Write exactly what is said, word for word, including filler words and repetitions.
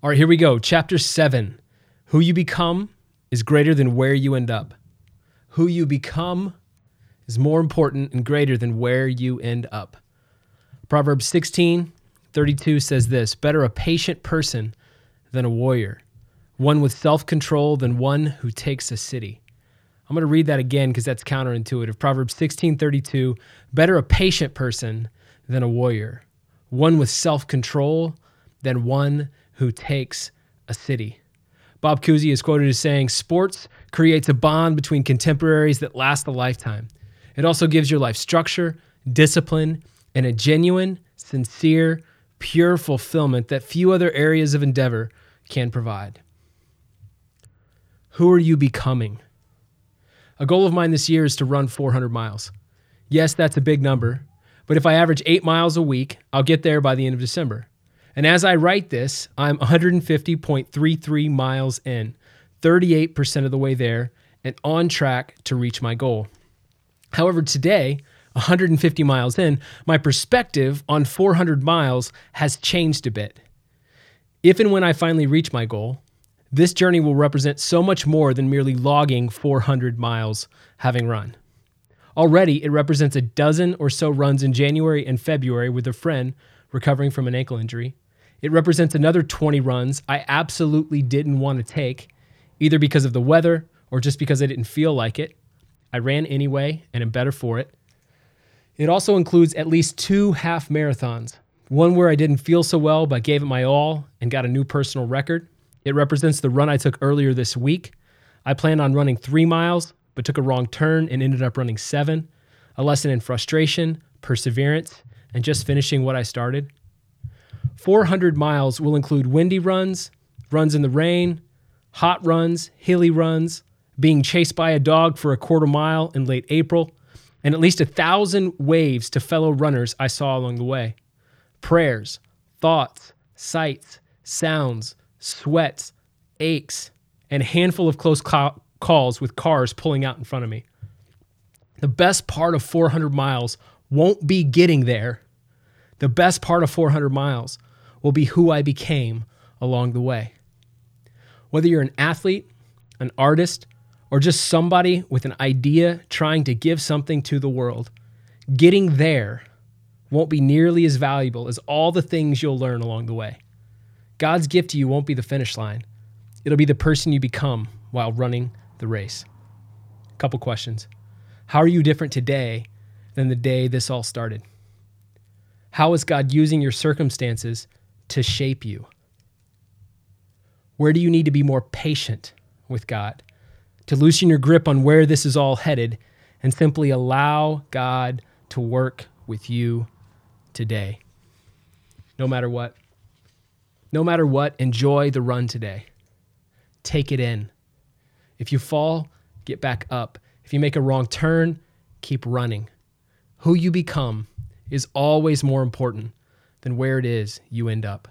All right, here we go. Chapter seven. Who you become is greater than where you end up. Who you become is more important and greater than where you end up. Proverbs sixteen thirty-two says this: better a patient person than a warrior, one with self-control than one who takes a city. I'm going to read that again because that's counterintuitive. Proverbs sixteen thirty-two, better a patient person than a warrior, one with self-control than one who takes a city. Bob Cousy is quoted as saying, sports creates a bond between contemporaries that lasts a lifetime. It also gives your life structure, discipline, and a genuine, sincere, pure fulfillment that few other areas of endeavor can provide. Who are you becoming? A goal of mine this year is to run four hundred miles. Yes, that's a big number, but if I average eight miles a week, I'll get there by the end of December. And as I write this, I'm one hundred fifty point three three miles in, thirty-eight percent of the way there, and on track to reach my goal. However, today, one hundred fifty miles in, my perspective on four hundred miles has changed a bit. If and when I finally reach my goal, this journey will represent so much more than merely logging four hundred miles having run. Already, it represents a dozen or so runs in January and February with a friend recovering from an ankle injury. It represents another twenty runs I absolutely didn't want to take, either because of the weather or just because I didn't feel like it. I ran anyway and am better for it. It also includes at least two half marathons, one where I didn't feel so well but gave it my all and got a new personal record. It represents the run I took earlier this week. I planned on running three miles, but took a wrong turn and ended up running seven. A lesson in frustration, perseverance, and just finishing what I started. four hundred miles will include windy runs, runs in the rain, hot runs, hilly runs, being chased by a dog for a quarter mile in late April, and at least a thousand waves to fellow runners I saw along the way. Prayers, thoughts, sights, sounds, sweats, aches, and a handful of close ca- calls with cars pulling out in front of me. The best part of four hundred miles won't be getting there. The best part of four hundred miles will be who I became along the way. Whether you're an athlete, an artist, or just somebody with an idea trying to give something to the world, getting there won't be nearly as valuable as all the things you'll learn along the way. God's gift to you won't be the finish line. It'll be the person you become while running the race. A couple questions. How are you different today than the day this all started? How is God using your circumstances to shape you? Where do you need to be more patient with God, to loosen your grip on where this is all headed and simply allow God to work with you today? No matter what. No matter what, enjoy the run today. Take it in. If you fall, get back up. If you make a wrong turn, keep running. Who you become is always more important than where it is you end up.